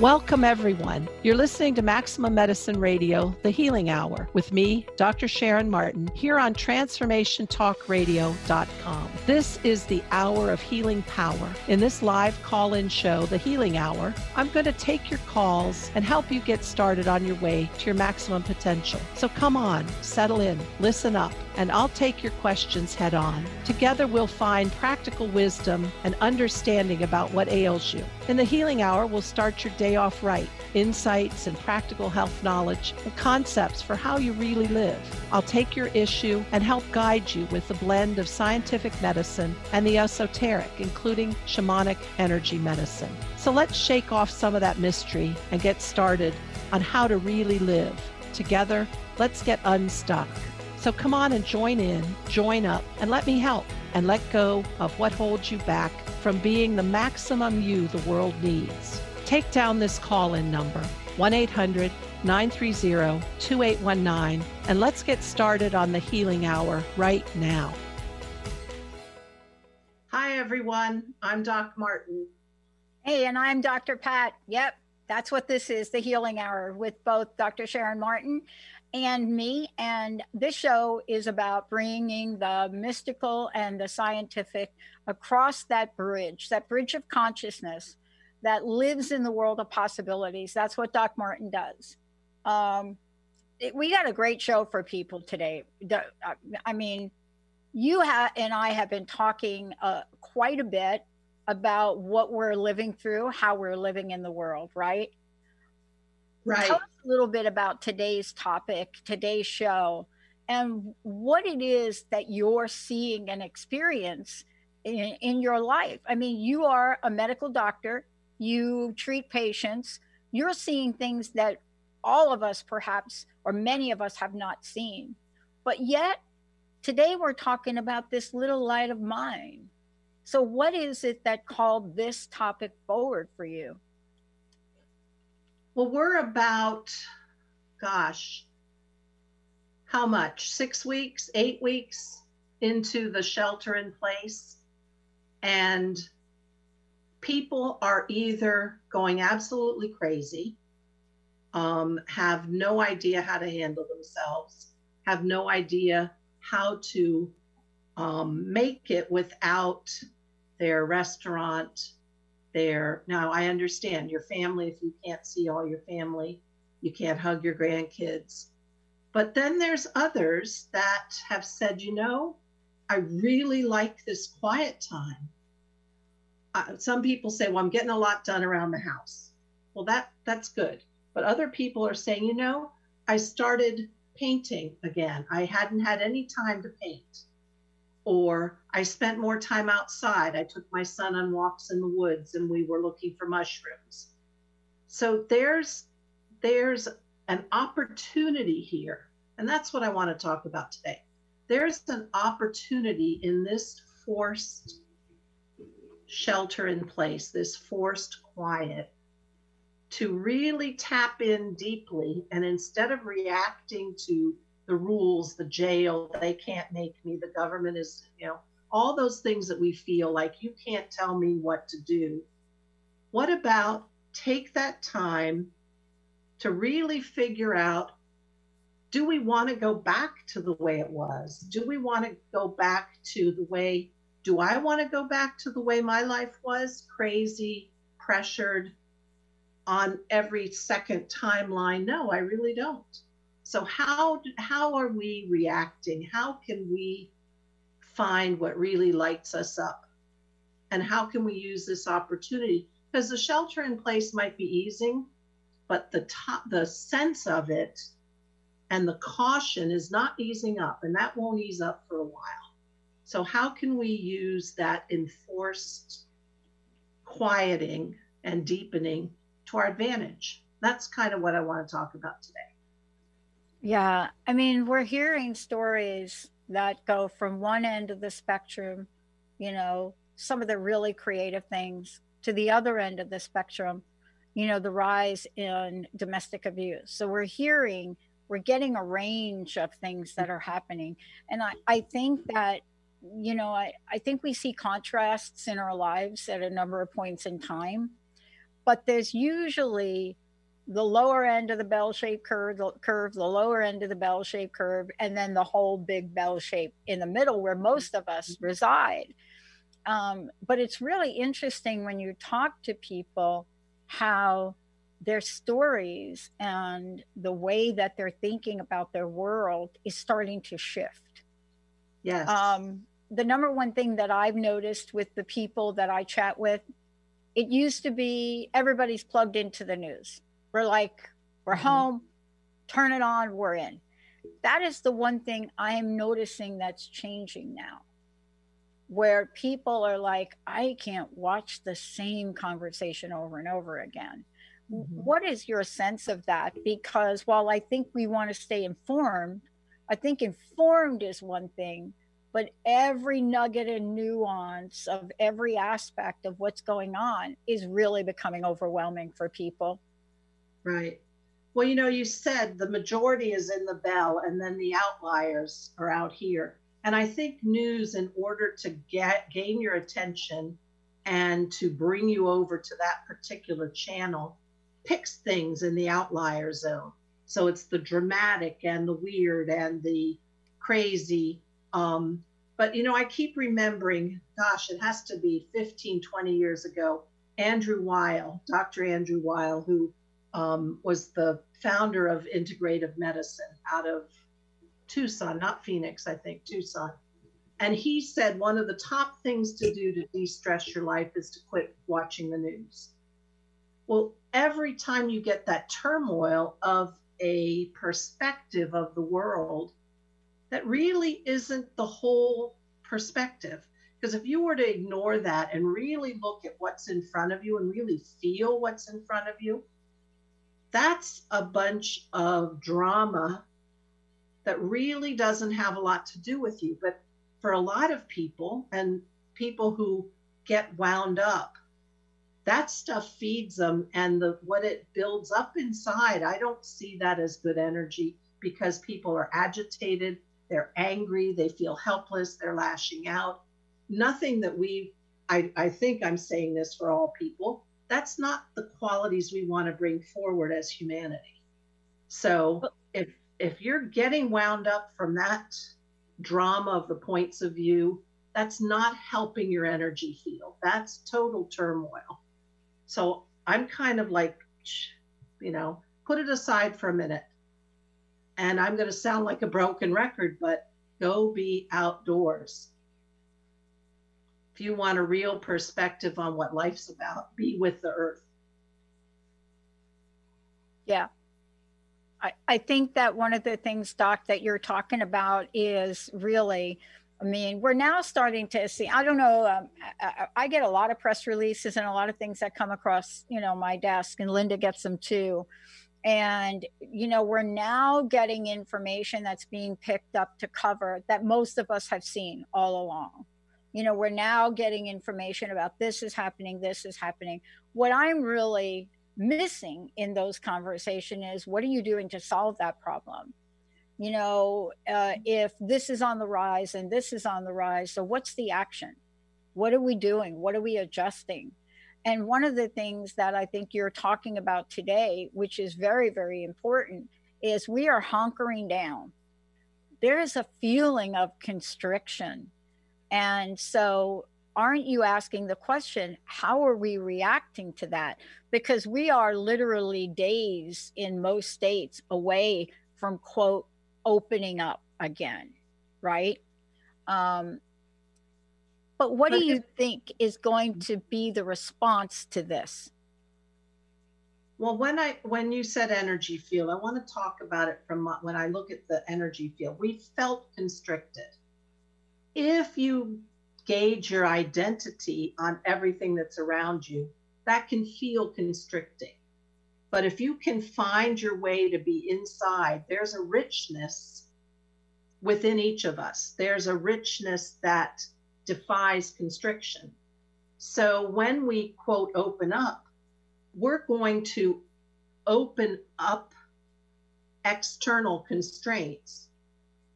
Welcome, everyone. You're listening to Maximum Medicine Radio, The Healing Hour, with me, Dr. Sharon Martin, here on TransformationTalkRadio.com. This is the hour of healing power. In this live call-in show, The Healing Hour, I'm going to take your calls and help you get started on your way to your maximum potential. So come on, settle in, listen up, and I'll take your questions head on. Together, we'll find practical wisdom and understanding about what ails you. In The Healing Hour, we'll start your day off right. Insights and practical health knowledge and concepts for how you really live. I'll take your issue and help guide you with the blend of scientific medicine and the esoteric, including shamanic energy medicine. So let's shake off some of that mystery and get started on how to really live. Together, let's get unstuck. So come on and join in, join up, and let me help and let go of what holds you back from being the maximum you the world needs. Take down this call-in number, 1-800-930-2819, and let's get started on The Healing Hour right now. Hi, everyone. I'm Doc Martin. Hey, and I'm Dr. Pat. Yep, that's what this is, The Healing Hour, with both Dr. Sharon Martin and me. And this show is about bringing the mystical and the scientific across that bridge of consciousness that lives in the world of possibilities. That's what Doc Martin does. We got a great show for people today. I mean, and I have been talking quite a bit about what we're living through, how we're living in the world, right? Right. Tell us a little bit about today's topic, today's show, and what it is that you're seeing and experience in your life. I mean, you are a medical doctor. You treat patients. You're seeing things that all of us perhaps, or many of us, have not seen. But yet, today we're talking about this little light of mine. So what is it that called this topic forward for you? Well, we're about, how much? 6 weeks, 8 weeks into the shelter in place. And people are either going absolutely crazy, have no idea how to handle themselves, have no idea how to make it without their restaurant, now I understand your family, if you can't see all your family, you can't hug your grandkids. But then there's others that have said, you know, I really like this quiet time. Some people say, well, I'm getting a lot done around the house. Well, that's good. But other people are saying, you know, I started painting again. I hadn't had any time to paint. Or I spent more time outside. I took my son on walks in the woods and we were looking for mushrooms. So there's an opportunity here. And that's what I want to talk about today. There's an opportunity in this forced shelter in place, this forced quiet, to really tap in deeply. And instead of reacting to the rules, the jail, they can't make me, the government is, you know, all those things that we feel like you can't tell me what to do. What about take that time to really figure out, do we want to go back to the way it was? Do we want to go back to the way Do I want to go back to the way my life was? Crazy, pressured, on every second timeline? No, I really don't. So how are we reacting? How can we find what really lights us up? And how can we use this opportunity? Because the shelter in place might be easing, but the sense of it and the caution is not easing up, and that won't ease up for a while. So how can we use that enforced quieting and deepening to our advantage? That's kind of what I want to talk about today. Yeah, I mean, we're hearing stories that go from one end of the spectrum, you know, some of the really creative things, to the other end of the spectrum, you know, the rise in domestic abuse. So we're getting a range of things that are happening. And I think that, you know, I think we see contrasts in our lives at a number of points in time. but there's usually the lower end of the bell-shaped curve, the lower end of the bell-shaped curve, and then the whole big bell shape in the middle where most of us reside. But it's really interesting when you talk to people how their stories and the way that they're thinking about their world is starting to shift. Yes. The number one thing that I've noticed with the people that I chat with, it used to be everybody's plugged into the news. We're like, we're home, turn it on, we're in. That is the one thing I am noticing that's changing now, where people are like, I can't watch the same conversation over and over again. Mm-hmm. What is your sense of that? Because while I think we want to stay informed, I think informed is one thing, but every nugget and nuance of every aspect of what's going on is really becoming overwhelming for people. Right. Well, you know, you said the majority is in the bell and then the outliers are out here. And I think news, in order to gain your attention and to bring you over to that particular channel, picks things in the outlier zone. So it's the dramatic and the weird and the crazy. But, you know, I keep remembering, gosh, it has to be 15, 20 years ago, Andrew Weil, Dr. Andrew Weil, who was the founder of integrative medicine out of Tucson, not Phoenix, I think, Tucson. And he said one of the top things to do to de-stress your life is to quit watching the news. Well, every time you get that turmoil of a perspective of the world, that really isn't the whole perspective. Because if you were to ignore that and really look at what's in front of you and really feel what's in front of you, that's a bunch of drama that really doesn't have a lot to do with you. But for a lot of people, and people who get wound up, that stuff feeds them, and what it builds up inside, I don't see that as good energy, because people are agitated, they're angry, they feel helpless, they're lashing out. Nothing that I think I'm saying this for all people, that's not the qualities we want to bring forward as humanity. So if you're getting wound up from that drama of the points of view, that's not helping your energy heal. That's total turmoil. So I'm kind of like, you know, put it aside for a minute. And I'm going to sound like a broken record, but go be outdoors. If you want a real perspective on what life's about, be with the earth. Yeah. I think that one of the things, Doc, that you're talking about is really, I mean, we're now starting to see, I don't know, I get a lot of press releases and a lot of things that come across, you know, my desk, and Linda gets them too. And, you know, we're now getting information that's being picked up to cover that most of us have seen all along. You know, we're now getting information about this is happening, this is happening. What I'm really missing in those conversations is, what are you doing to solve that problem? You know, if this is on the rise and this is on the rise, so what's the action? What are we doing? What are we adjusting? And one of the things that I think you're talking about today, which is very, very important, is we are hunkering down. There is a feeling of constriction. And so aren't you asking the question, how are we reacting to that? Because we are literally days in most states away from, quote, opening up again, right? But what do you think is going to be the response to this? Well, when you said energy field, I want to talk about it from when I look at the energy field. We felt constricted. If you gauge your identity on everything that's around you, that can feel constricting. But if you can find your way to be inside, there's a richness within each of us. There's a richness that defies constriction. So when we, quote, open up, we're going to open up external constraints.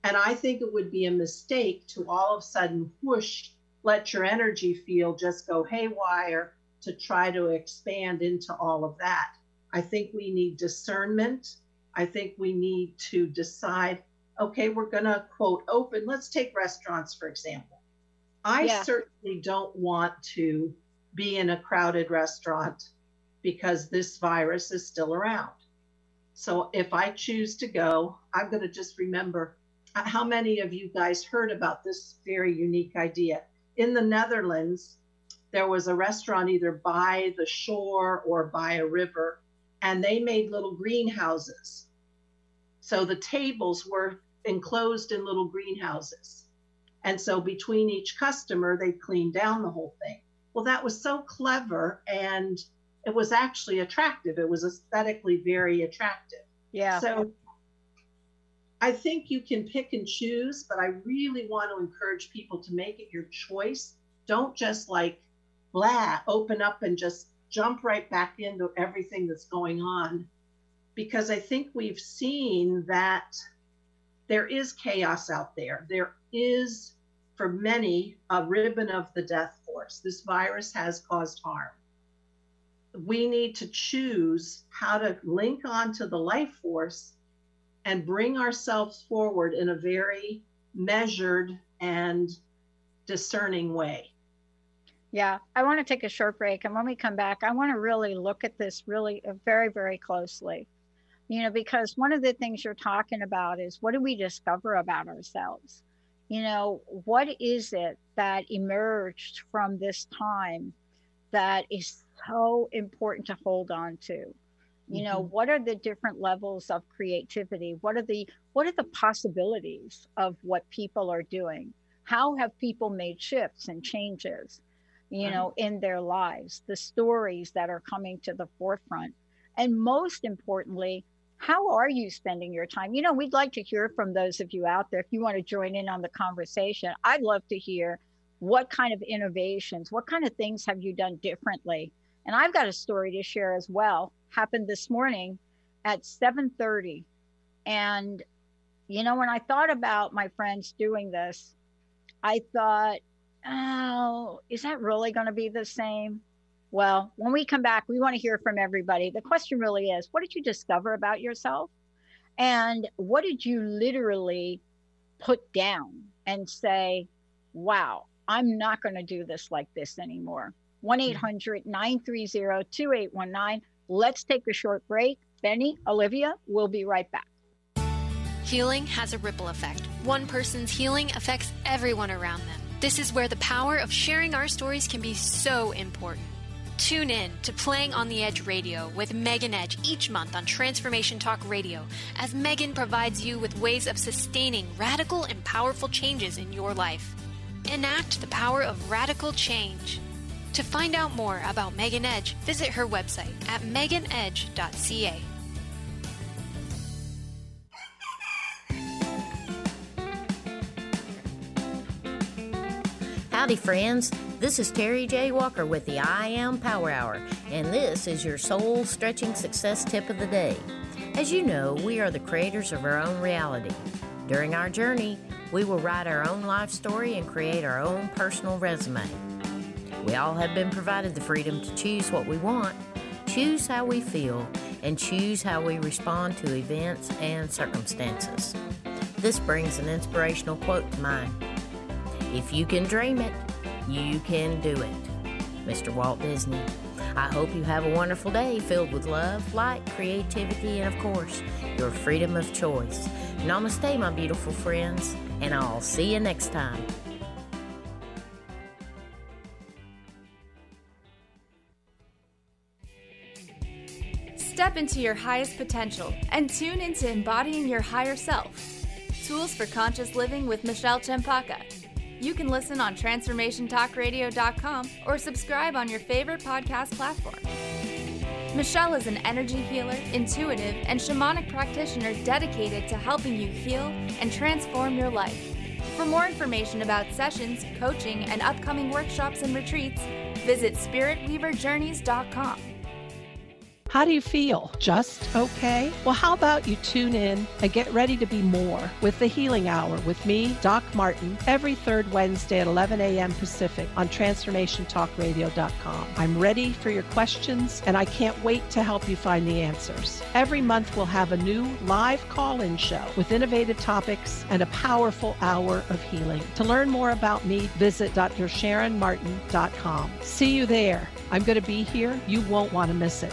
And I think it would be a mistake to all of a sudden, whoosh, let your energy field just go haywire to try to expand into all of that. I think we need discernment. I think we need to decide, okay, we're going to, quote, open. Let's take restaurants, for example. I certainly don't want to be in a crowded restaurant because this virus is still around. So if I choose to go, I'm going to just remember, how many of you guys heard about this very unique idea? In the Netherlands, there was a restaurant either by the shore or by a river, and they made little greenhouses. So the tables were enclosed in little greenhouses. And so between each customer, they cleaned down the whole thing. Well, that was so clever, and it was actually attractive. It was aesthetically very attractive. Yeah. So I think you can pick and choose, but I really want to encourage people to make it your choice. Don't just like, blah, open up and just jump right back into everything that's going on, because I think we've seen that there is chaos out there. There is, for many, a ribbon of the death force. This virus has caused harm. We need to choose how to link onto the life force and bring ourselves forward in a very measured and discerning way. Yeah, I want to take a short break. And when we come back, I want to really look at this really very, very closely, you know, because one of the things you're talking about is, what do we discover about ourselves? You know, what is it that emerged from this time that is so important to hold on to? You know, mm-hmm. What are the different levels of creativity? What are the possibilities of what people are doing? How have people made shifts and changes, you right. know, in their lives? The stories that are coming to the forefront. And most importantly, how are you spending your time? You know, we'd like to hear from those of you out there. If you want to join in on the conversation, I'd love to hear what kind of innovations, what kind of things have you done differently? And I've got a story to share as well. Happened this morning at 7:30. And, you know, when I thought about my friends doing this, I thought, oh, is that really going to be the same? Well, when we come back, we want to hear from everybody. The question really is, what did you discover about yourself? And what did you literally put down and say, wow, I'm not going to do this like this anymore? 1-800-930-2819. Let's take a short break. Benny, Olivia, we'll be right back. Healing has a ripple effect. One person's healing affects everyone around them. This is where the power of sharing our stories can be so important. Tune in to Playing on the Edge Radio with Megan Edge each month on Transformation Talk Radio, as Megan provides you with ways of sustaining radical and powerful changes in your life. Enact the power of radical change. To find out more about Megan Edge, visit her website at meganedge.ca. Howdy, friends. This is Terry J. Walker with the I Am Power Hour, and this is your soul-stretching success tip of the day. As you know, we are the creators of our own reality. During our journey, we will write our own life story and create our own personal resume. We all have been provided the freedom to choose what we want, choose how we feel, and choose how we respond to events and circumstances. This brings an inspirational quote to mind. If you can dream it, you can do it. Mr. Walt Disney. I hope you have a wonderful day filled with love, light, creativity, and of course, your freedom of choice. Namaste, my beautiful friends, and I'll see you next time. Step into your highest potential and tune into embodying your higher self. Tools for Conscious Living with Michelle Chempaka. You can listen on TransformationTalkRadio.com or subscribe on your favorite podcast platform. Michelle is an energy healer, intuitive, and shamanic practitioner dedicated to helping you heal and transform your life. For more information about sessions, coaching, and upcoming workshops and retreats, visit SpiritWeaverJourneys.com. How do you feel? Just okay? Well, how about you tune in and get ready to be more with The Healing Hour with me, Doc Martin, every third Wednesday at 11 a.m. Pacific on TransformationTalkRadio.com. I'm ready for your questions, and I can't wait to help you find the answers. Every month, we'll have a new live call-in show with innovative topics and a powerful hour of healing. To learn more about me, visit drsharonmartin.com. See you there. I'm going to be here. You won't want to miss it.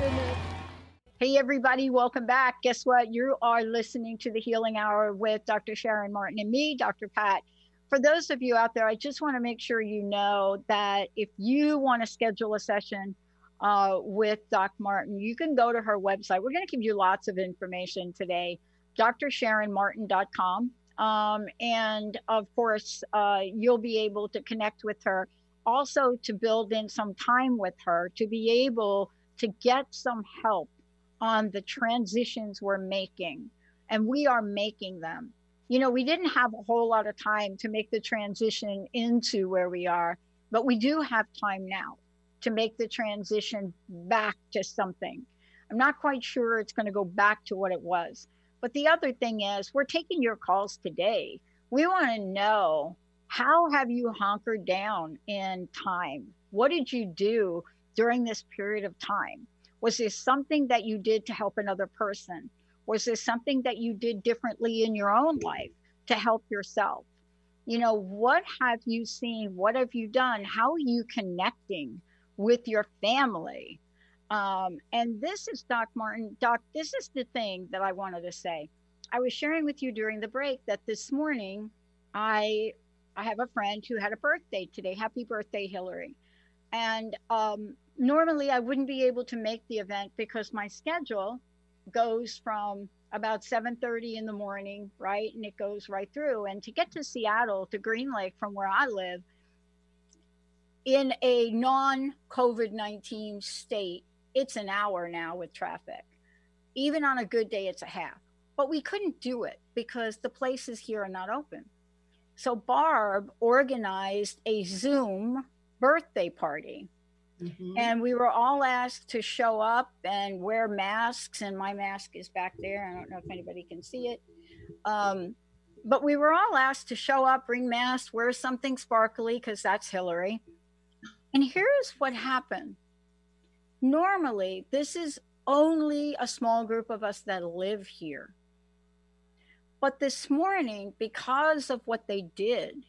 goodness. Hey, everybody, welcome back. Guess what? You are listening to The Healing Hour with Dr. Sharon Martin and me, Dr. Pat. For those of you out there, I just want to make sure you know that if you want to schedule a session with Doc Martin, you can go to her website. We're going to give you lots of information today, drsharonmartin.com. And of course, you'll be able to connect with her, also to build in some time with her to be able to get some help on the transitions we're making, and we are making them. You know, we didn't have a whole lot of time to make the transition into where we are, but we do have time now to make the transition back to something. I'm not quite sure it's going to go back to what it was. But the other thing is, we're taking your calls today. We want to know, how have you hunkered down in time? What did you do during this period of time? Was there something that you did to help another person? Was there something that you did differently in your own life to help yourself? You know, what have you seen? What have you done? How are you connecting with your family? And this is Doc Martin. Doc, this is the thing that I wanted to say. I was sharing with you during the break that this morning, I have a friend who had a birthday today. Happy birthday, Hillary. And normally I wouldn't be able to make the event because my schedule goes from about 7:30 in the morning, right? And it goes right through. And to get to Seattle, to Green Lake from where I live, in a non-COVID-19 state, it's an hour now with traffic. Even on a good day, it's a half. But we couldn't do it because the places here are not open. So Barb organized a Zoom birthday party. Mm-hmm. And we were all asked to show up and wear masks. And my mask is back there. I don't know if anybody can see it. But we were all asked to show up, bring masks, wear something sparkly, because that's Hillary. And here's what happened. Normally, this is only a small group of us that live here. But this morning, because of what they did,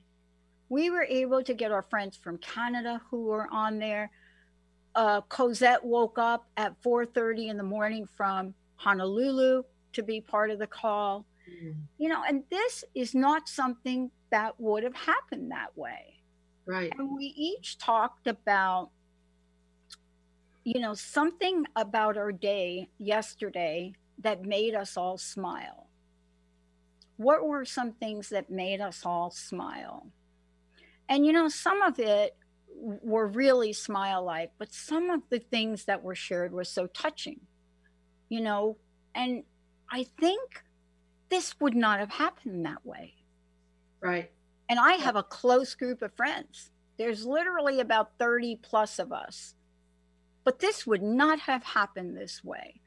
we were able to get our friends from Canada who were on there. Cosette woke up at 4:30 in the morning from Honolulu to be part of the call. Mm. You know, and this is not something that would have happened that way. Right. And we each talked about, you know, something about our day yesterday that made us all smile. What were some things that made us all smile? And, you know, some of it were really smile-like, but some of the things that were shared were so touching, you know, and I think this would not have happened that way. Right. And I have a close group of friends. There's literally about 30 plus of us, but this would not have happened this way.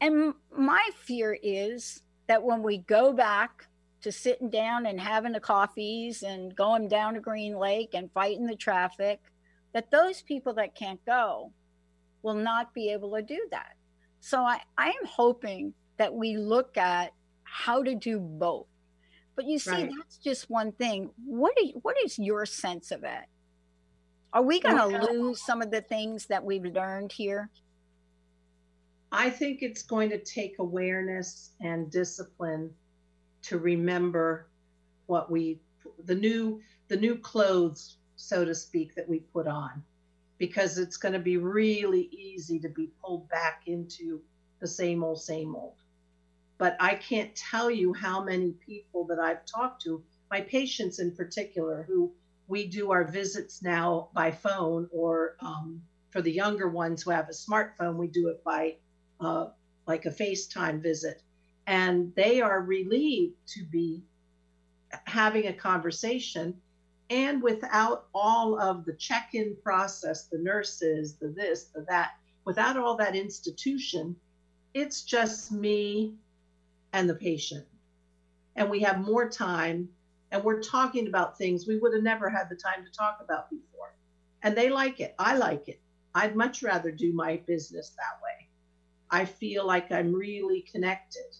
And my fear is that when we go back to sitting down and having the coffees and going down to Green Lake and fighting the traffic, that those people that can't go will not be able to do that. So I am hoping that we look at how to do both. But you see, right, that's just one thing. What is your sense of it? Are we going to lose some of the things that we've learned here? I think it's going to take awareness and discipline to remember what we, the new clothes, so to speak, that we put on. because it's going to be really easy to be pulled back into the same old, same old. But I can't tell you how many people that I've talked to, my patients in particular, who we do our visits now by phone, or for the younger ones who have a smartphone, we do it by like a FaceTime visit. And they are relieved to be having a conversation, and without all of the check-in process, the nurses, the this, the that, without all that institution, it's just me and the patient. And we have more time, and we're talking about things we would have never had the time to talk about before. And they like it. I like it. I'd much rather do my business that way. I feel like I'm really connected,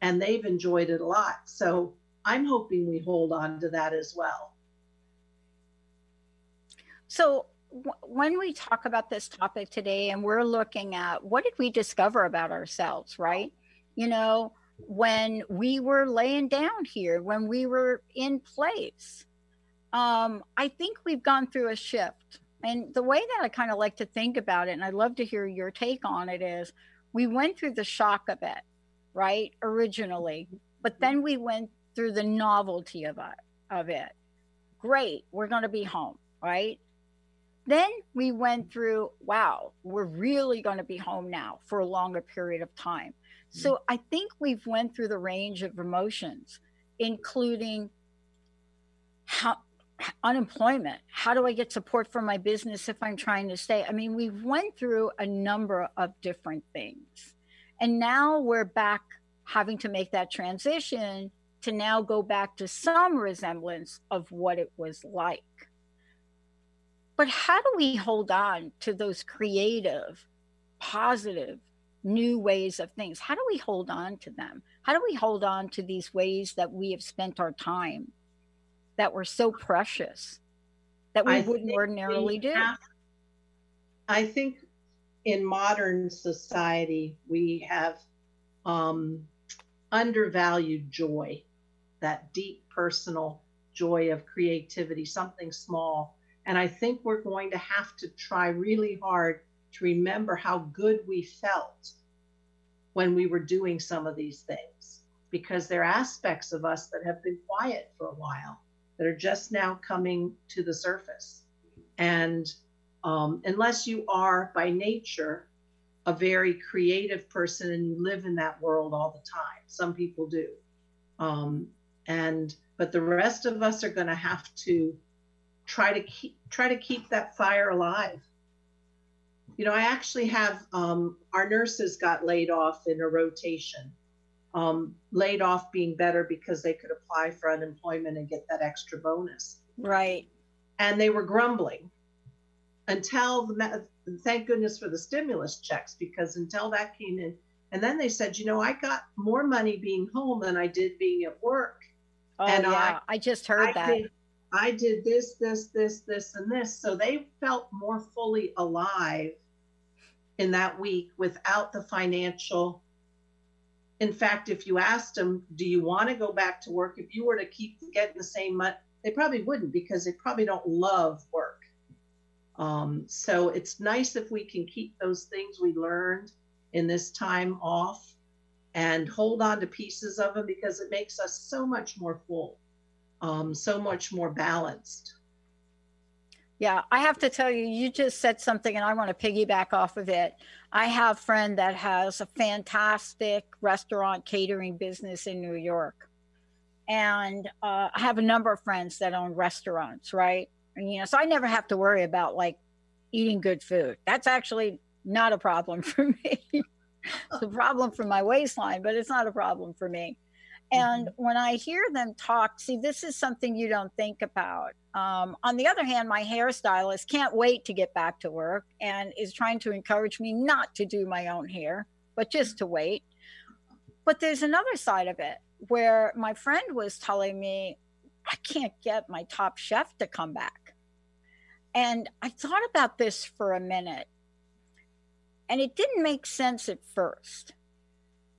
and they've enjoyed it a lot. So I'm hoping we hold on to that as well. So when we talk about this topic today, and we're looking at what did we discover about ourselves, right? You know, when we were laying down here, when we were in place, I think we've gone through a shift. And the way that I kind of like to think about it, and I'd love to hear your take on it, is we went through the shock of it, right, originally, but then we went through the novelty of it. Great, we're going to be home, right? Then we went through, wow, we're really going to be home now for a longer period of time. So I think we've went through the range of emotions, including how unemployment. How do I get support for my business if I'm trying to stay? I mean, we went through a number of different things, and now we're back having to make that transition to now go back to some resemblance of what it was like. But how do we hold on to those creative, positive, new ways of things? How do we hold on to them? How do we hold on to these ways that we have spent our time that were so precious that we wouldn't ordinarily do? I think in modern society, we have undervalued joy, that deep personal joy of creativity, something small. And I think we're going to have to try really hard to remember how good we felt when we were doing some of these things, because there are aspects of us that have been quiet for a while that are just now coming to the surface. And unless you are by nature a very creative person and you live in that world all the time, some people do. But the rest of us are going to have to try to keep that fire alive. You know, I actually have, our nurses got laid off in a rotation, laid off being better because they could apply for unemployment and get that extra bonus. Right. And they were grumbling until, thank goodness for the stimulus checks, because until that came in, and then they said, you know, I got more money being home than I did being at work. Oh, and yeah. I just heard that. I did this, and this. So they felt more fully alive in that week without the financial. In fact, if you asked them, do you want to go back to work? If you were to keep getting the same money, they probably wouldn't, because they probably don't love work. So it's nice if we can keep those things we learned in this time off and hold on to pieces of them, because it makes us so much more full, so much more balanced. Yeah, I have to tell you, you just said something, and I want to piggyback off of it. I have a friend that has a fantastic restaurant catering business in New York. And I have a number of friends that own restaurants, right? And, you know, so I never have to worry about, like, eating good food. That's actually not a problem for me. It's a problem for my waistline, but it's not a problem for me. And when I hear them talk, see, this is something you don't think about. On the other hand, my hairstylist can't wait to get back to work and is trying to encourage me not to do my own hair, but just to wait. But there's another side of it where my friend was telling me, I can't get my top chef to come back. And I thought about this for a minute, and it didn't make sense at first,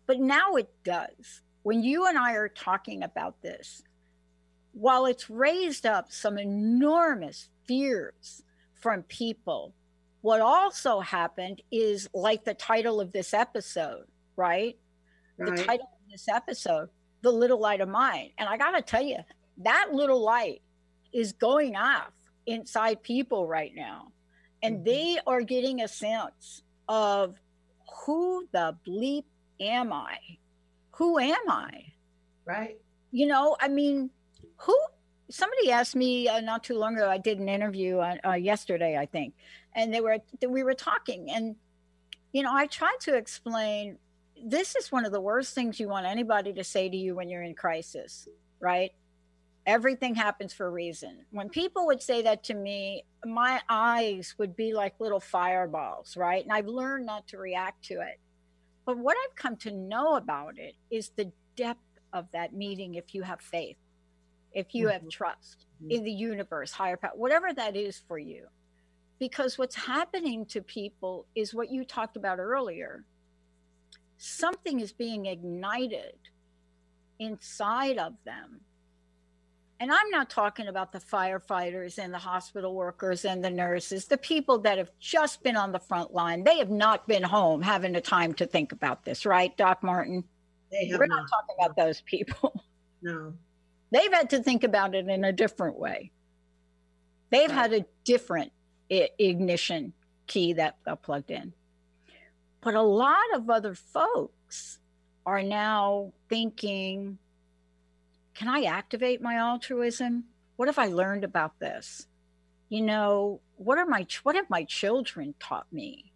but now it does. When you and I are talking about this, while it's raised up some enormous fears from people What also happened is, like the title of this episode, right? The title of this episode, The Little Light of Mine. And I got to tell you, that little light is going off inside people right now. And they are getting a sense of, who the bleep am I? Who am I? Right. You know, I mean, who? Somebody asked me not too long ago. I did an interview yesterday, I think, and we were talking, and you know, I tried to explain, this is one of the worst things you want anybody to say to you when you're in crisis, right? Everything happens for a reason. When people would say that to me, my eyes would be like little fireballs, right? And I've learned not to react to it. But what I've come to know about it is the depth of that meeting, if you have faith, if you have trust in the universe, higher power, whatever that is for you. Because what's happening to people is what you talked about earlier. Something is being ignited inside of them. And I'm not talking about the firefighters and the hospital workers and the nurses, the people that have just been on the front line. They have not been home having the time to think about this, right, Doc Martin? We're not talking about those people. No. They've had to think about it in a different way. They've had a different ignition key that got plugged in. But a lot of other folks are now thinking, can I activate my altruism? What have I learned about this? You know, what have my children taught me?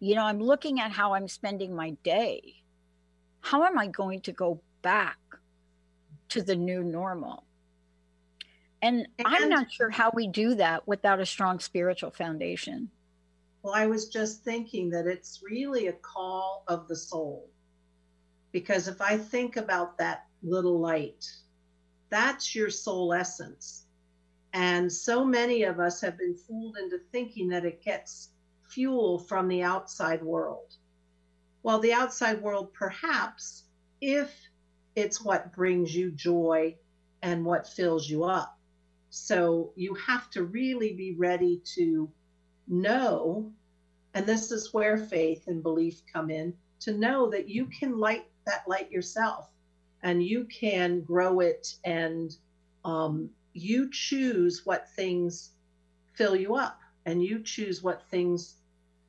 You know, I'm looking at how I'm spending my day. How am I going to go back to the new normal? And I'm not sure how we do that without a strong spiritual foundation. Well, I was just thinking that it's really a call of the soul. Because if I think about that little light, that's your soul essence. And so many of us have been fooled into thinking that it gets fuel from the outside world. Well, the outside world, perhaps, if it's what brings you joy and what fills you up. So you have to really be ready to know, and this is where faith and belief come in, to know that you can light that light yourself and you can grow it, and you choose what things fill you up and you choose what things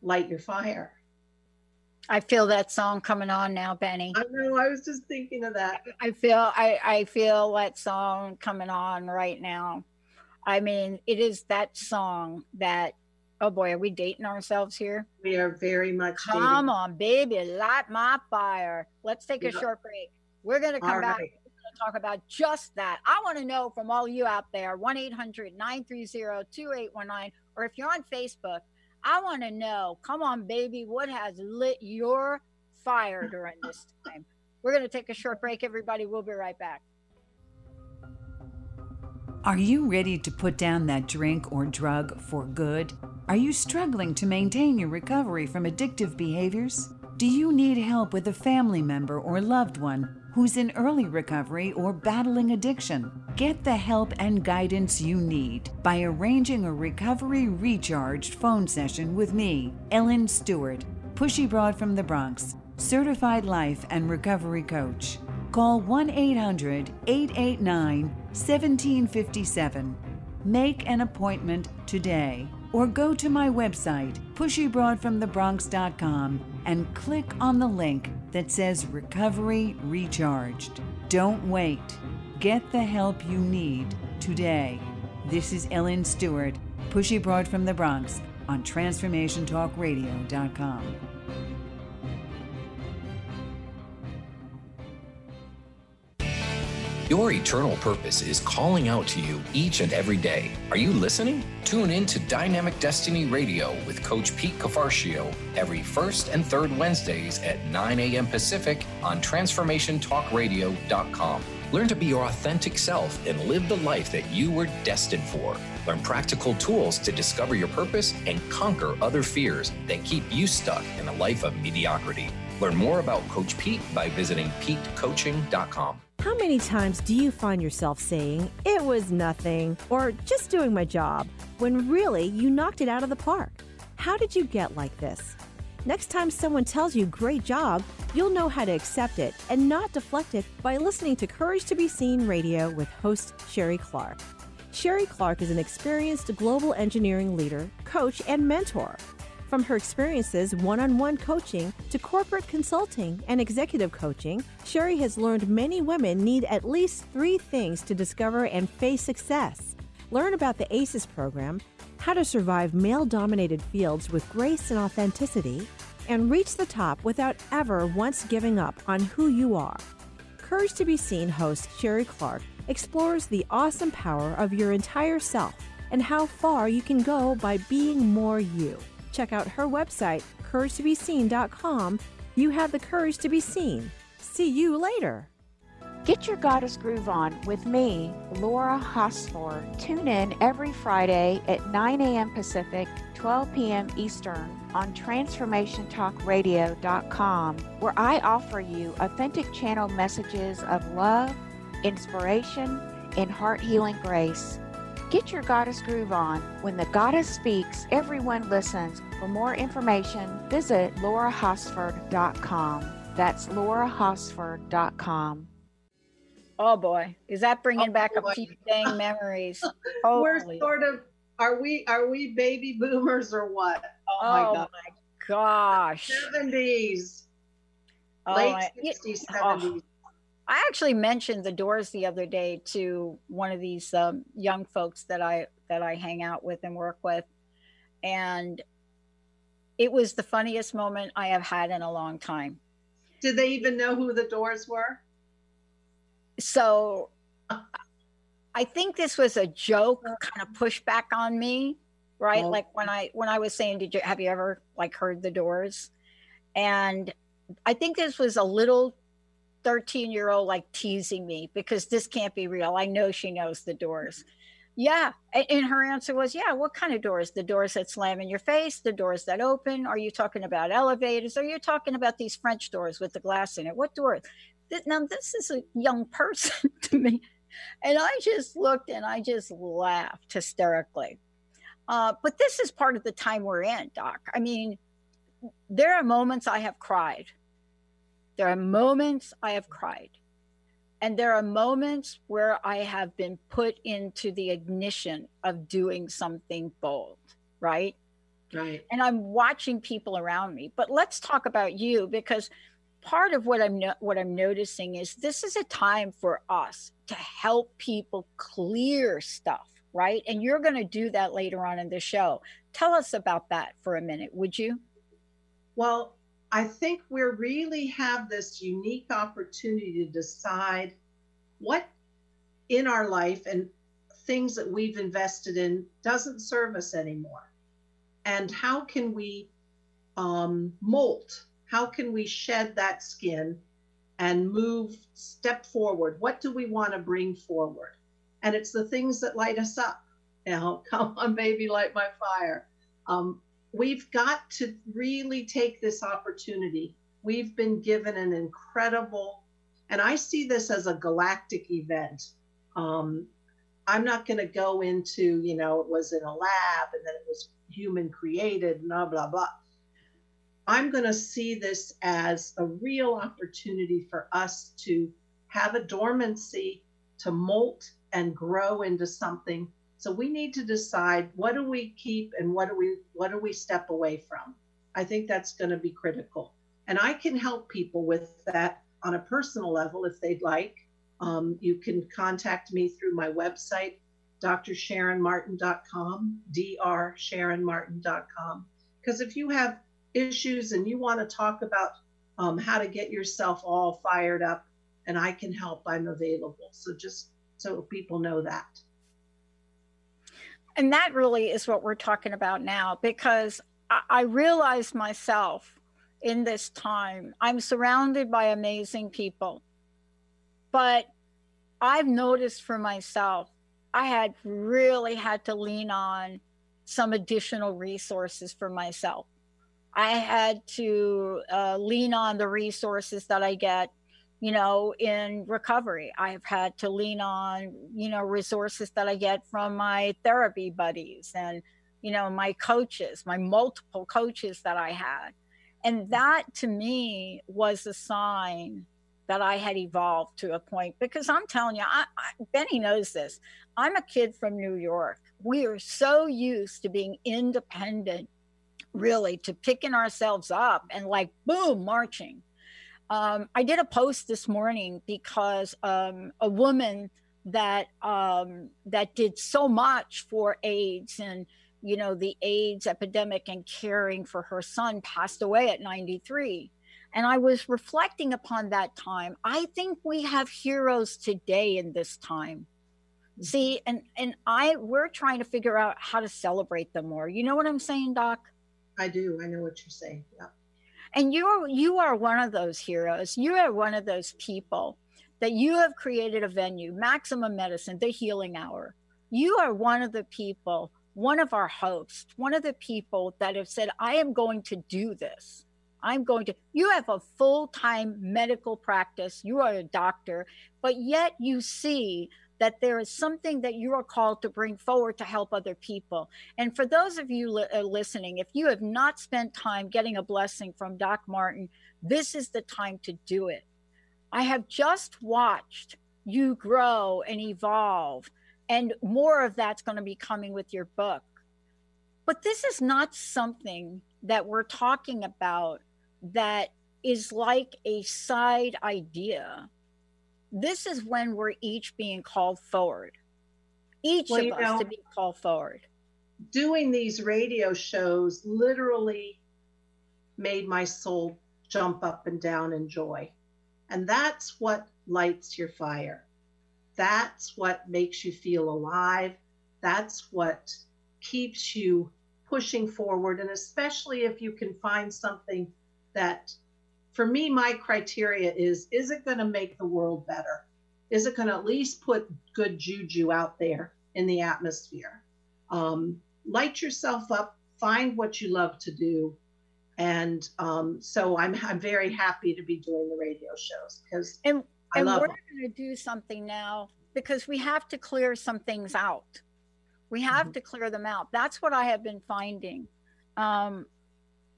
light your fire. I feel that song coming on now, Benny. I know, I was just thinking of that. I feel that song coming on right now. I mean, it is that song that, oh boy, are we dating ourselves here? We are very much dating. Come on, baby, light my fire. Let's take a short break. We're going to come back. Right. We're going to talk about just that. I want to know from all you out there, 1-800-930-2819, or if you're on Facebook, I want to know, come on, baby, what has lit your fire during this time? We're going to take a short break, everybody. We'll be right back. Are you ready to put down that drink or drug for good? Are you struggling to maintain your recovery from addictive behaviors? Do you need help with a family member or loved one who's in early recovery or battling addiction? Get the help and guidance you need by arranging a recovery recharged phone session with me, Ellen Stewart, Pushy Broad from the Bronx, certified life and recovery coach. Call 1-800-889-1757. Make an appointment today, or go to my website, pushybroadfromthebronx.com, and click on the link that says Recovery Recharged. Don't wait. Get the help you need today. This is Ellen Stewart, Pushy Broad from the Bronx, on TransformationTalkRadio.com. Your eternal purpose is calling out to you each and every day. Are you listening? Tune in to Dynamic Destiny Radio with Coach Pete Cafarchio every first and third Wednesdays at 9 a.m. Pacific on TransformationTalkRadio.com. Learn to be your authentic self and live the life that you were destined for. Learn practical tools to discover your purpose and conquer other fears that keep you stuck in a life of mediocrity. Learn more about Coach Pete by visiting PeteCoaching.com. How many times do you find yourself saying, it was nothing, or just doing my job, when really you knocked it out of the park? How did you get like this? Next time someone tells you great job, you'll know how to accept it and not deflect it by listening to Courage to Be Seen Radio with host Sherry Clark. Sherry Clark is an experienced global engineering leader, coach, and mentor. From her experiences one-on-one coaching to corporate consulting and executive coaching, Sherry has learned many women need at least 3 things to discover and face success. Learn about the ACES program, how to survive male-dominated fields with grace and authenticity, and reach the top without ever once giving up on who you are. Courage to Be Seen host Sherry Clark explores the awesome power of your entire self and how far you can go by being more you. Check out her website, CourageToBeSeen.com. You have the courage to be seen. See you later. Get your goddess groove on with me, Laura Hosford. Tune in every Friday at 9 a.m. Pacific, 12 p.m. Eastern on TransformationTalkRadio.com, where I offer you authentic channel messages of love, inspiration, and heart-healing grace. Get your goddess groove on. When the goddess speaks, everyone listens. For more information, visit LauraHosford.com. That's LauraHosford.com. Oh boy, is that bringing back a few dang memories? Oh, we're sort of, are we baby boomers or what? Oh my gosh. 70s. Late 60s, 70s. I actually mentioned the Doors the other day to one of these young folks that I hang out with and work with, and it was the funniest moment I have had in a long time. Did they even know who the Doors were? So I think this was a joke, kind of pushback on me, right? Oh. Like when I was saying, have you ever like heard the Doors? And I think this was a little 13-year-old like teasing me because this can't be real. I know she knows the Doors. Yeah. And her answer was, yeah, what kind of doors? The doors that slam in your face, the doors that open. Are you talking about elevators? Are you talking about these French doors with the glass in it? What doors? Now, this is a young person to me. And I just looked and I just laughed hysterically. But this is part of the time we're in, Doc. I mean, there are moments I have cried. There are moments I have cried. And there are moments where I have been put into the ignition of doing something bold, right? Right. And I'm watching people around me. But let's talk about you, because part of what I'm noticing is this is a time for us to help people clear stuff, right? And you're going to do that later on in the show. Tell us about that for a minute, would you? Well, I think we really have this unique opportunity to decide what in our life and things that we've invested in doesn't serve us anymore. And how can we molt? How can we shed that skin and step forward? What do we want to bring forward? And it's the things that light us up. Now, come on, baby, light my fire. We've got to really take this opportunity. We've been given an incredible, and I see this as a galactic event. I'm not going to go into, it was in a lab and then it was human created, blah, blah, blah. I'm going to see this as a real opportunity for us to have a dormancy, to molt and grow into something. So we need to decide, what do we keep and what do we step away from? I think that's going to be critical. And I can help people with that on a personal level if they'd like. You can contact me through my website, drsharonmartin.com, drsharonmartin.com. Because if you have issues and you want to talk about how to get yourself all fired up, and I can help, I'm available. So just so people know that. And that really is what we're talking about now, because I realize myself in this time, I'm surrounded by amazing people, but I've noticed for myself, I had really had to lean on some additional resources for myself. I had to lean on the resources that I get, in recovery. I've had to lean on, resources that I get from my therapy buddies and, you know, my coaches, my multiple coaches that I had. And that to me was a sign that I had evolved to a point, because I'm telling you, Benny knows this. I'm a kid from New York. We are so used to being independent, really, to picking ourselves up and like, boom, marching. I did a post this morning because a woman that did so much for AIDS and, you know, the AIDS epidemic and caring for her son passed away at 93. And I was reflecting upon that time. I think we have heroes today in this time. See, and we're trying to figure out how to celebrate them more. You know what I'm saying, Doc? I do. I know what you're saying. Yeah. And you are one of those heroes. You are one of those people that you have created a venue, Maximum Medicine, The Healing Hour. You are one of the people, one of our hosts, one of the people that have said, I am going to do this. You have a full-time medical practice. You are a doctor, but yet you see that there is something that you are called to bring forward to help other people. And for those of you listening, if you have not spent time getting a blessing from Doc Martin, this is the time to do it. I have just watched you grow and evolve, and more of that's going to be coming with your book. But this is not something that we're talking about that is like a side idea. This is when we're each being called forward, each of us to be called forward. Doing these radio shows literally made my soul jump up and down in joy. And that's what lights your fire. That's what makes you feel alive. That's what keeps you pushing forward. And especially if you can find something that, for me, my criteria is it going to make the world better? Is it going to at least put good juju out there in the atmosphere? Light yourself up, find what you love to do. And so I'm very happy to be doing the radio shows because we're going to do something now because we have to clear some things out. We have to clear them out. That's what I have been finding.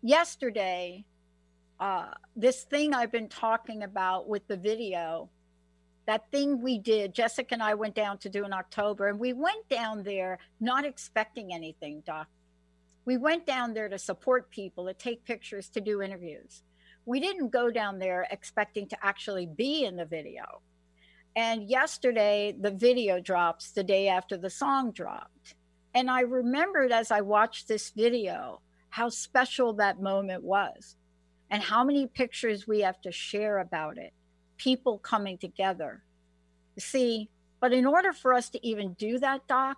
Yesterday, this thing I've been talking about with the video, that thing we did, Jessica and I went down to do in October, and we went down there not expecting anything, Doc. We went down there to support people, to take pictures, to do interviews. We didn't go down there expecting to actually be in the video. And yesterday, the video drops the day after the song dropped. And I remembered as I watched this video how special that moment was, and how many pictures we have to share about it, people coming together. See, but in order for us to even do that, Doc,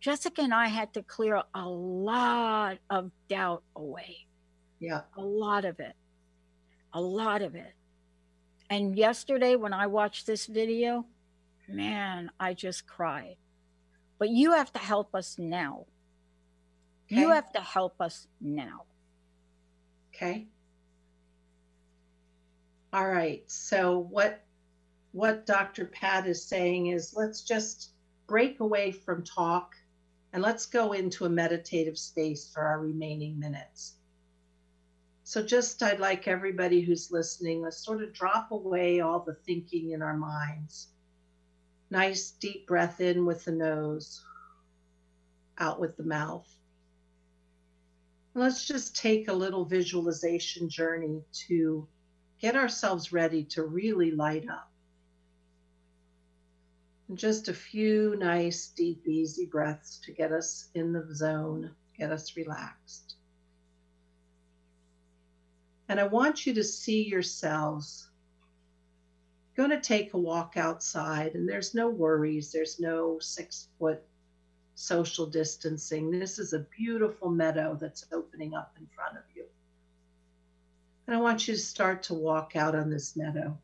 Jessica and I had to clear a lot of doubt away. Yeah. A lot of it. And yesterday when I watched this video, man, I just cried. But you have to help us now. Okay. You have to help us now. Okay. All right, so what Dr. Pat is saying is let's just break away from talk and let's go into a meditative space for our remaining minutes. So just I'd like everybody who's listening, let's sort of drop away all the thinking in our minds. Nice deep breath in with the nose, out with the mouth. And let's just take a little visualization journey to get ourselves ready to really light up. And just a few nice, deep, easy breaths to get us in the zone, get us relaxed. And I want you to see yourselves going to take a walk outside, and there's no worries. There's no 6-foot social distancing. This is a beautiful meadow that's opening up in front of you. And I want you to start to walk out on this meadow.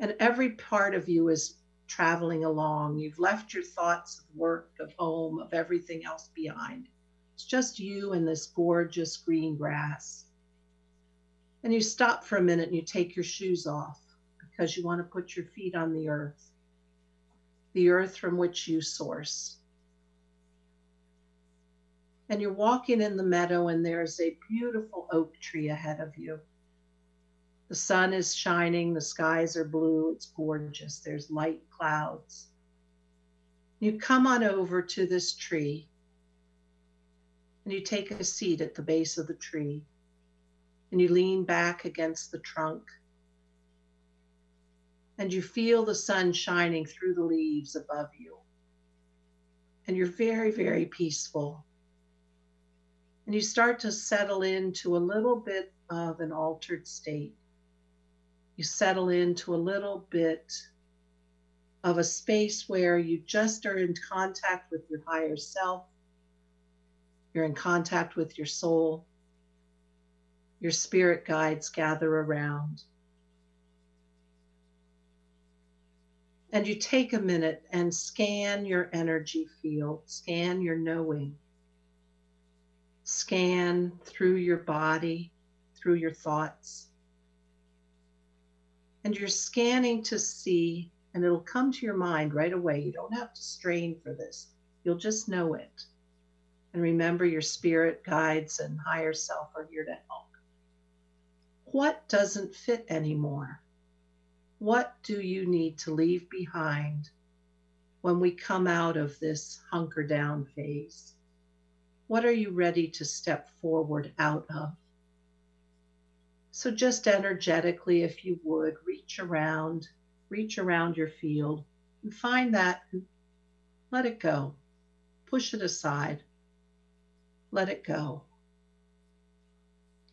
And every part of you is traveling along. You've left your thoughts of work, of home, of everything else behind. It's just you and this gorgeous green grass. And you stop for a minute and you take your shoes off because you want to put your feet on the earth from which you source. and you're walking in the meadow, and there's a beautiful oak tree ahead of you. The sun is shining, the skies are blue, it's gorgeous, there's light clouds. You come on over to this tree, and you take a seat at the base of the tree, and you lean back against the trunk, and you feel the sun shining through the leaves above you, and you're very, very peaceful. And you start to settle into a little bit of an altered state. You settle into a little bit of a space where you just are in contact with your higher self. You're in contact with your soul. Your spirit guides gather around. And you take a minute and scan your energy field, scan your knowing. Scan through your body, through your thoughts. And you're scanning to see, and it'll come to your mind right away. You don't have to strain for this. You'll just know it. And remember, your spirit guides and higher self are here to help. What doesn't fit anymore? What do you need to leave behind when we come out of this hunker down phase? What are you ready to step forward out of? So just energetically, if you would, reach around your field and find that and let it go. Push it aside. Let it go.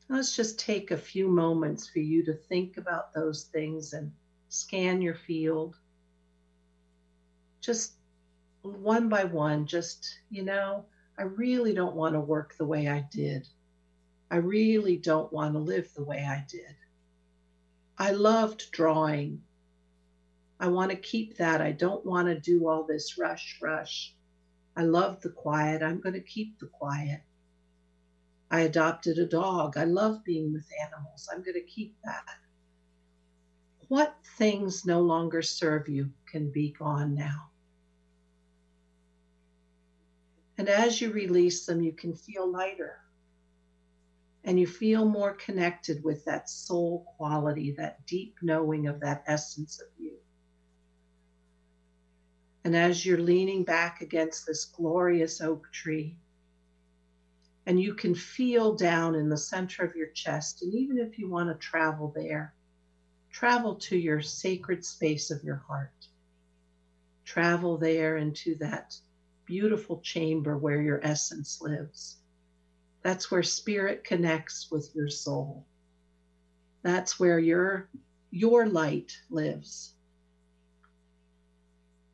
Let's just take a few moments for you to think about those things and scan your field. Just one by one, just, I really don't want to work the way I did. I really don't want to live the way I did. I loved drawing. I want to keep that. I don't want to do all this rush. I love the quiet. I'm going to keep the quiet. I adopted a dog. I love being with animals. I'm going to keep that. What things no longer serve you can be gone now. And as you release them, you can feel lighter. And you feel more connected with that soul quality, that deep knowing of that essence of you. And as you're leaning back against this glorious oak tree, and you can feel down in the center of your chest, and even if you want to travel there, travel to your sacred space of your heart. Travel there into that beautiful chamber where your essence lives. That's where spirit connects with your soul. That's where your light lives.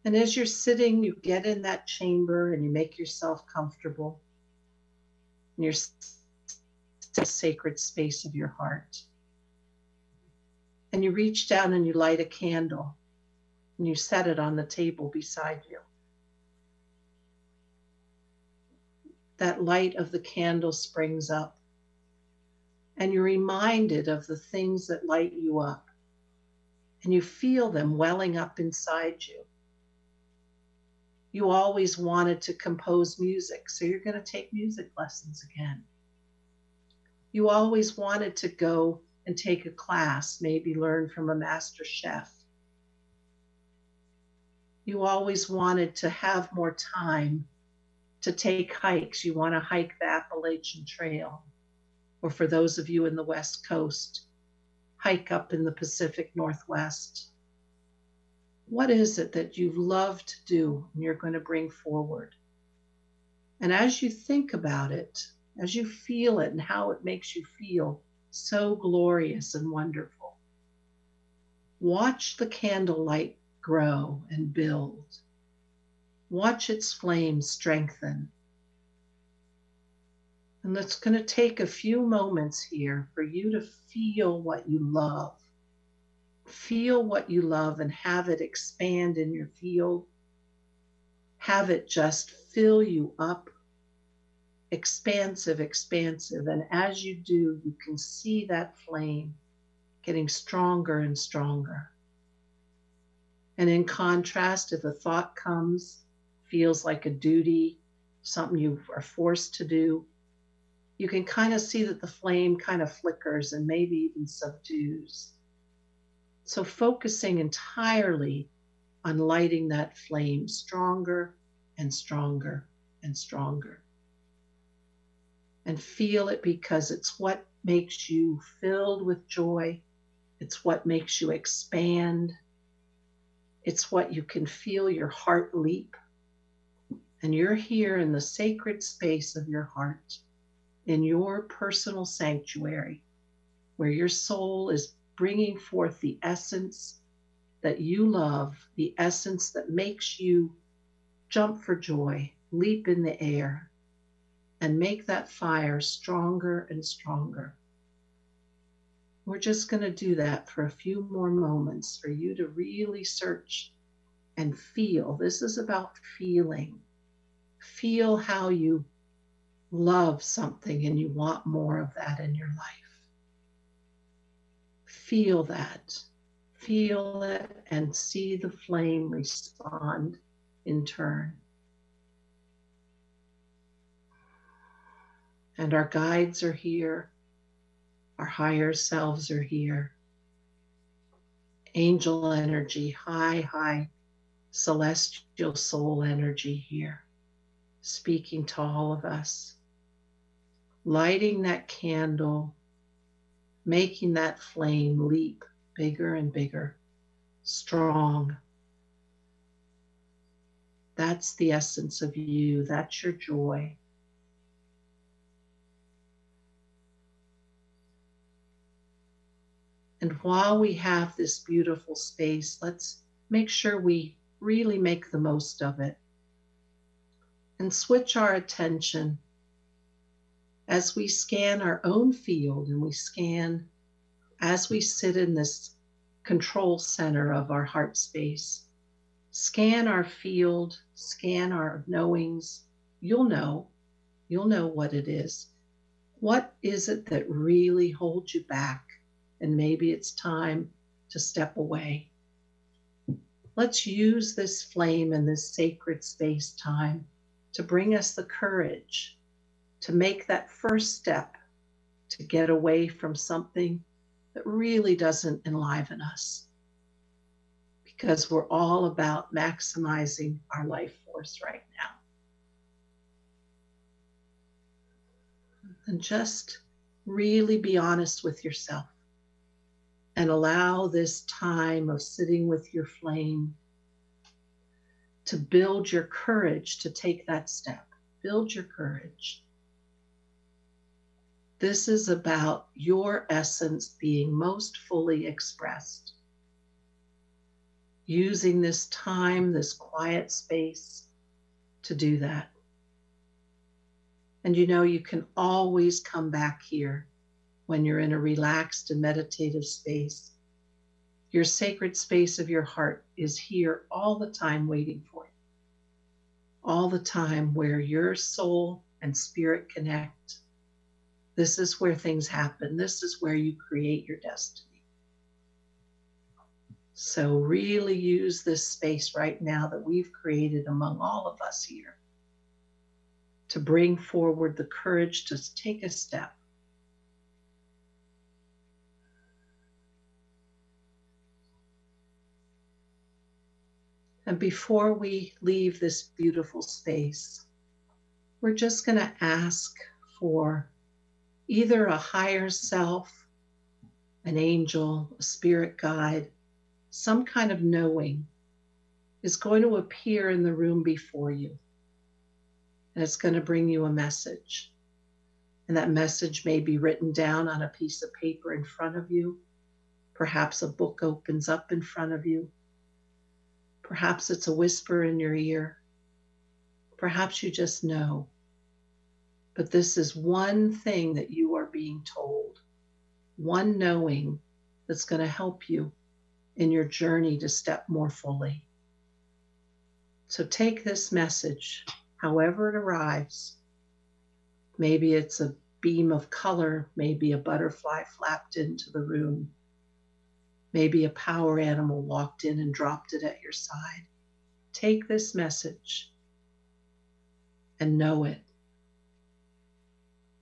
And as you're sitting, you get in that chamber and you make yourself comfortable in your sacred space of your heart. And you reach down and you light a candle and you set it on the table beside you. That light of the candle springs up, and you're reminded of the things that light you up, and you feel them welling up inside you. You always wanted to compose music, so you're going to take music lessons again. You always wanted to go and take a class, maybe learn from a master chef. You always wanted to have more time to take hikes. You want to hike the Appalachian Trail, or for those of you in the West Coast, hike up in the Pacific Northwest. What is it that you've loved to do and you're going to bring forward? And as you think about it, as you feel it and how it makes you feel so glorious and wonderful, watch the candlelight grow and build. Watch its flame strengthen. And that's going to take a few moments here for you to feel what you love. Feel what you love and have it expand in your field. Have it just fill you up. Expansive. And as you do, you can see that flame getting stronger and stronger. And in contrast, if a thought comes, feels like a duty, something you are forced to do, you can kind of see that the flame kind of flickers and maybe even subdues. So focusing entirely on lighting that flame stronger and stronger and stronger. And feel it, because it's what makes you filled with joy. It's what makes you expand. It's what you can feel your heart leap. And you're here in the sacred space of your heart, in your personal sanctuary, where your soul is bringing forth the essence that you love, the essence that makes you jump for joy, leap in the air, and make that fire stronger and stronger. We're just going to do that for a few more moments for you to really search and feel. This is about feeling. Feel how you love something and you want more of that in your life. Feel that. Feel it and see the flame respond in turn. And our guides are here. Our higher selves are here. Angel energy, high celestial soul energy here, speaking to all of us. Lighting that candle, making that flame leap bigger and bigger, strong. That's the essence of you. That's your joy. And while we have this beautiful space, let's make sure we really make the most of it and switch our attention as we scan our own field, and we scan as we sit in this control center of our heart space. Scan our field, scan our knowings. You'll know what it is. What is it that really holds you back? And maybe it's time to step away. Let's use this flame in this sacred space time to bring us the courage to make that first step to get away from something that really doesn't enliven us. Because we're all about maximizing our life force right now. And just really be honest with yourself. And allow this time of sitting with your flame to build your courage to take that step. Build your courage. This is about your essence being most fully expressed. Using this time, this quiet space to do that. And you know, you can always come back here. When you're in a relaxed and meditative space, your sacred space of your heart is here all the time waiting for you. All the time where your soul and spirit connect. This is where things happen. This is where you create your destiny. So really use this space right now that we've created among all of us here to bring forward the courage to take a step. And before we leave this beautiful space, we're just going to ask for either a higher self, an angel, a spirit guide, some kind of knowing is going to appear in the room before you. And it's going to bring you a message. And that message may be written down on a piece of paper in front of you. Perhaps a book opens up in front of you. Perhaps it's a whisper in your ear. Perhaps you just know. But this is one thing that you are being told, one knowing that's going to help you in your journey to step more fully. So take this message, however it arrives. Maybe it's a beam of color, maybe a butterfly flapped into the room. Maybe a power animal walked in and dropped it at your side. Take this message and know it.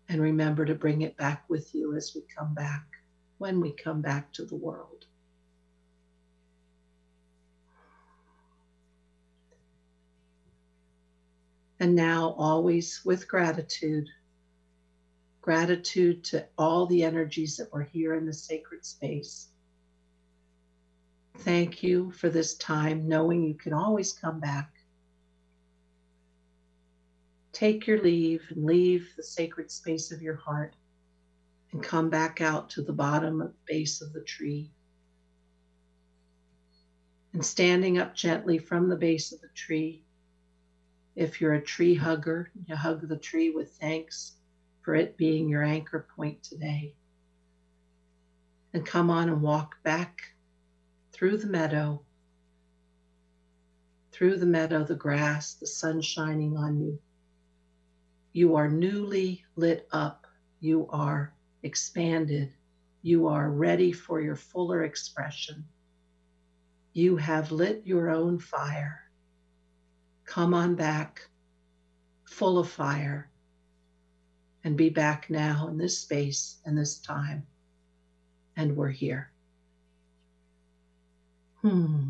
And remember to bring it back with you as we come back, when we come back to the world. And now, always with gratitude, gratitude to all the energies that were here in the sacred space. Thank you for this time, knowing you can always come back. Take your leave and leave the sacred space of your heart and come back out to the bottom base of the tree. And standing up gently from the base of the tree, if you're a tree hugger, you hug the tree with thanks for it being your anchor point today. And come on and walk back through the meadow. Through the meadow, the grass, the sun shining on you. You are newly lit up. You are expanded. You are ready for your fuller expression. You have lit your own fire. Come on back, full of fire, and be back now in this space and this time. And we're here. That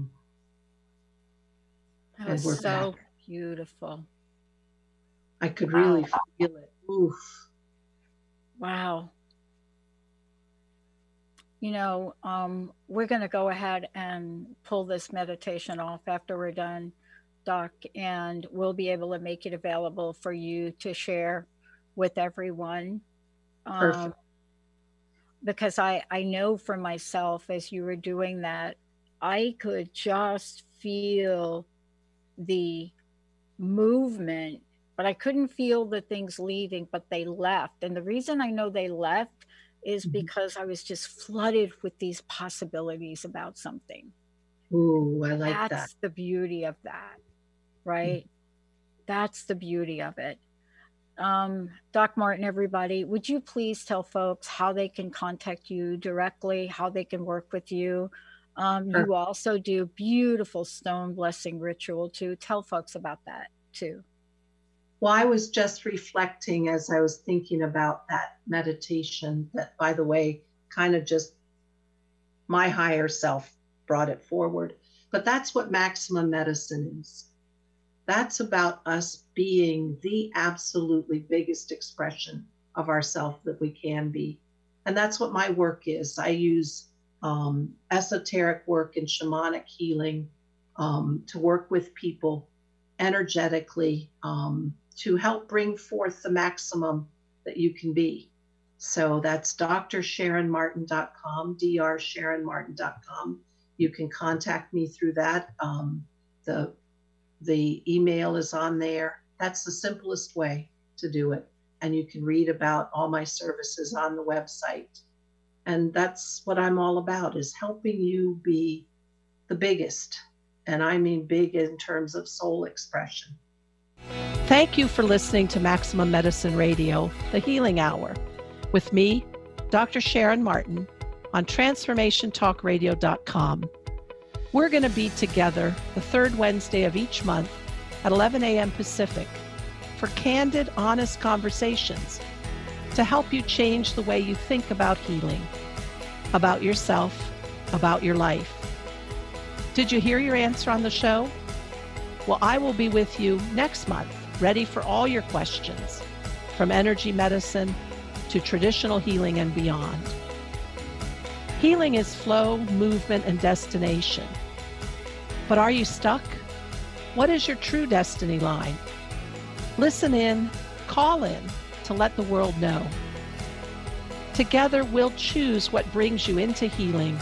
was so back. Beautiful. I could really feel it. Oof. Wow. You know, we're going to go ahead and pull this meditation off after we're done, Doc, and we'll be able to make it available for you to share with everyone. Perfect. Because I know for myself, as you were doing that, I could just feel the movement, but I couldn't feel the things leaving, but they left. And the reason I know they left is because I was just flooded with these possibilities about something. Ooh, I like that. That's the beauty of that. Right? That's the beauty of it. Doc Martin, everybody, would you please tell folks how they can contact you directly, how they can work with you? Sure. You also do beautiful stone blessing ritual too. Tell folks about that too. Well, I was just reflecting as I was thinking about that meditation that, by the way, kind of just my higher self brought it forward. But that's what Maximum Medicine is. That's about us being the absolutely biggest expression of ourself that we can be. And that's what my work is. I use esoteric work and shamanic healing to work with people energetically to help bring forth the maximum that you can be. So that's drsharonmartin.com, drsharonmartin.com. You can contact me through that. The email is on there. That's the simplest way to do it. And you can read about all my services on the website. And that's what I'm all about, is helping you be the biggest. And I mean big in terms of soul expression. Thank you for listening to Maximum Medicine Radio, The Healing Hour, with me, Dr. Sharon Martin, on TransformationTalkRadio.com. We're going to be together the third Wednesday of each month at 11 a.m. Pacific for candid, honest conversations to help you change the way you think about healing, about yourself, about your life. Did you hear your answer on the show? Well, I will be with you next month, ready for all your questions, from energy medicine to traditional healing and beyond. Healing is flow, movement, and destination. But are you stuck? What is your true destiny line? Listen in, call in to let the world know. Together, we'll choose what brings you into healing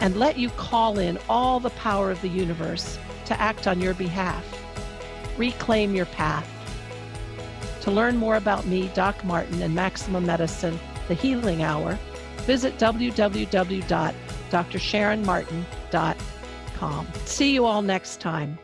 and let you call in all the power of the universe to act on your behalf. Reclaim your path. To learn more about me, Doc Martin, and Maximum Medicine, The Healing Hour, visit www.drsharonmartin.com. See you all next time.